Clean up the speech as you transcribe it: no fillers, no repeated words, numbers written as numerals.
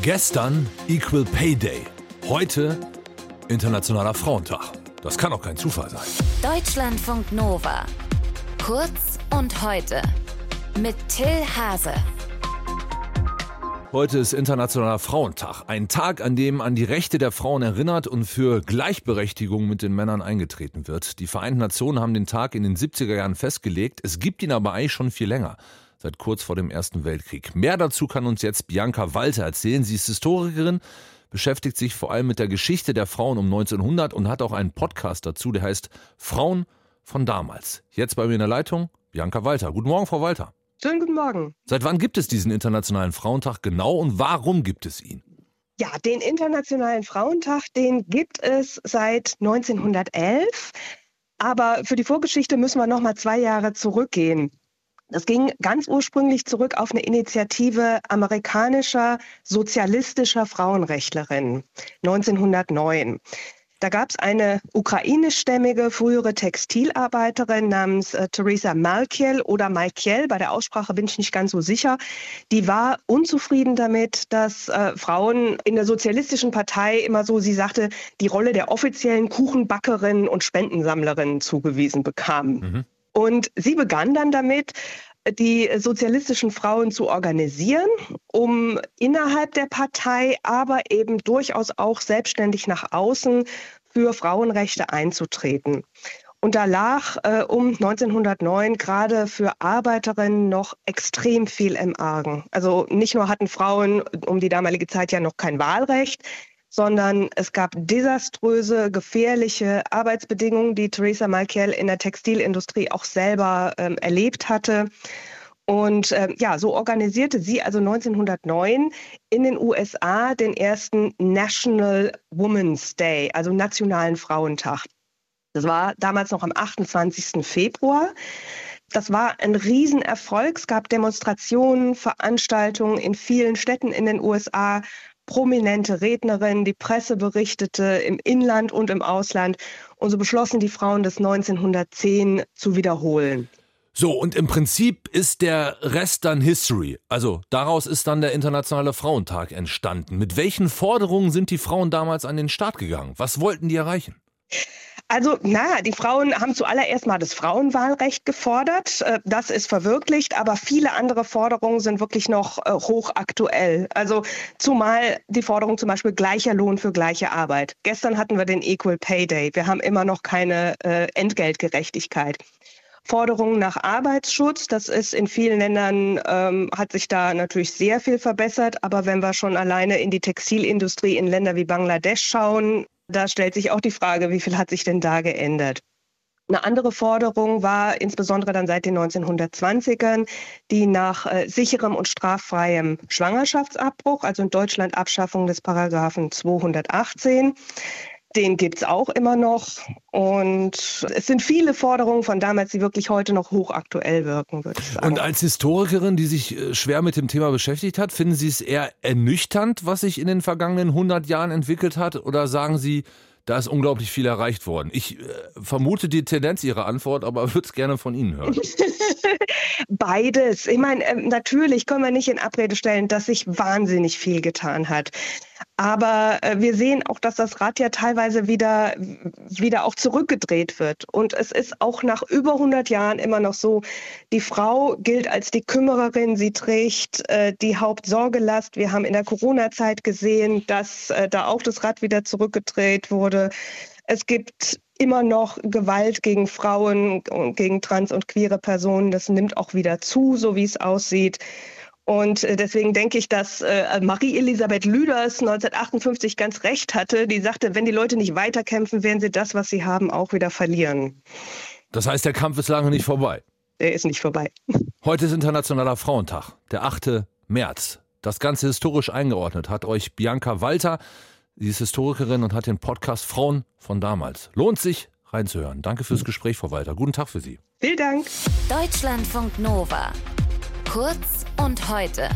Gestern Equal Pay Day, heute Internationaler Frauentag. Das kann auch kein Zufall sein. Deutschlandfunk Nova. Kurz und heute. Mit Till Hase. Heute ist Internationaler Frauentag. Ein Tag, an dem an die Rechte der Frauen erinnert und für Gleichberechtigung mit den Männern eingetreten wird. Die Vereinten Nationen haben den Tag in den 70er Jahren festgelegt. Es gibt ihn aber eigentlich schon viel länger. Seit kurz vor dem Ersten Weltkrieg. Mehr dazu kann uns jetzt Bianca Walter erzählen. Sie ist Historikerin, beschäftigt sich vor allem mit der Geschichte der Frauen um 1900 und hat auch einen Podcast dazu, der heißt Frauen von damals. Jetzt bei mir in der Leitung Bianca Walter. Guten Morgen, Frau Walter. Schönen guten Morgen. Seit wann gibt es diesen Internationalen Frauentag genau und warum gibt es ihn? Ja, den Internationalen Frauentag, den gibt es seit 1911. Aber für die Vorgeschichte müssen wir noch mal 2 Jahre zurückgehen. Das ging ganz ursprünglich zurück auf eine Initiative amerikanischer sozialistischer Frauenrechtlerinnen 1909. Da gab es eine ukrainischstämmige frühere Textilarbeiterin namens Theresa Malkiel oder Malkiel, bei der Aussprache bin ich nicht ganz so sicher. Die war unzufrieden damit, dass Frauen in der sozialistischen Partei immer so, sie sagte, die Rolle der offiziellen Kuchenbackerinnen und Spendensammlerinnen zugewiesen bekamen. Mhm. Und sie begann dann damit, die sozialistischen Frauen zu organisieren, um innerhalb der Partei, aber eben durchaus auch selbstständig nach außen für Frauenrechte einzutreten. Und da lag um 1909 gerade für Arbeiterinnen noch extrem viel im Argen. Also nicht nur hatten Frauen um die damalige Zeit ja noch kein Wahlrecht, sondern es gab desaströse, gefährliche Arbeitsbedingungen, die Theresa Malkiel in der Textilindustrie auch selber erlebt hatte. Und so organisierte sie also 1909 in den USA den ersten National Women's Day, also Nationalen Frauentag. Das war damals noch am 28. Februar. Das war ein Riesenerfolg. Es gab Demonstrationen, Veranstaltungen in vielen Städten in den USA, prominente Rednerinnen, die Presse berichtete im Inland und im Ausland. Und so beschlossen die Frauen, das 1910 zu wiederholen. So, und im Prinzip ist der Rest dann History. Also daraus ist dann der Internationale Frauentag entstanden. Mit welchen Forderungen sind die Frauen damals an den Start gegangen? Was wollten die erreichen? Also, die Frauen haben zuallererst mal das Frauenwahlrecht gefordert. Das ist verwirklicht, aber viele andere Forderungen sind wirklich noch hochaktuell. Also zumal die Forderung zum Beispiel gleicher Lohn für gleiche Arbeit. Gestern hatten wir den Equal Pay Day. Wir haben immer noch keine Entgeltgerechtigkeit. Forderungen nach Arbeitsschutz, das ist in vielen Ländern, hat sich da natürlich sehr viel verbessert. Aber wenn wir schon alleine in die Textilindustrie in Länder wie Bangladesch schauen, da stellt sich auch die Frage, wie viel hat sich denn da geändert? Eine andere Forderung war insbesondere dann seit den 1920ern, die nach sicherem und straffreiem Schwangerschaftsabbruch, also in Deutschland Abschaffung des Paragraphen 218. Den gibt es auch immer noch. Und es sind viele Forderungen von damals, die wirklich heute noch hochaktuell wirken, würde ich sagen. Und als Historikerin, die sich schwer mit dem Thema beschäftigt hat, finden Sie es eher ernüchternd, was sich in den vergangenen 100 Jahren entwickelt hat? Oder sagen Sie, da ist unglaublich viel erreicht worden? Ich vermute die Tendenz Ihrer Antwort, aber würde es gerne von Ihnen hören. Beides. Ich meine, natürlich können wir nicht in Abrede stellen, dass sich wahnsinnig viel getan hat. Aber wir sehen auch, dass das Rad ja teilweise wieder auch zurückgedreht wird. Und es ist auch nach über 100 Jahren immer noch so, die Frau gilt als die Kümmererin, sie trägt die Hauptsorgelast. Wir haben in der Corona-Zeit gesehen, dass da auch das Rad wieder zurückgedreht wurde. Es gibt immer noch Gewalt gegen Frauen, gegen trans- und queere Personen. Das nimmt auch wieder zu, so wie es aussieht. Und deswegen denke ich, dass Marie-Elisabeth Lüders 1958 ganz recht hatte. Die sagte, wenn die Leute nicht weiterkämpfen, werden sie das, was sie haben, auch wieder verlieren. Das heißt, der Kampf ist lange nicht vorbei. Der ist nicht vorbei. Heute ist Internationaler Frauentag, der 8. März. Das Ganze historisch eingeordnet hat euch Bianca Walter. Sie ist Historikerin und hat den Podcast Frauen von damals. Lohnt sich, reinzuhören. Danke fürs Gespräch, Frau Walter. Guten Tag für Sie. Vielen Dank. Deutschlandfunk Nova. Kurz und heute.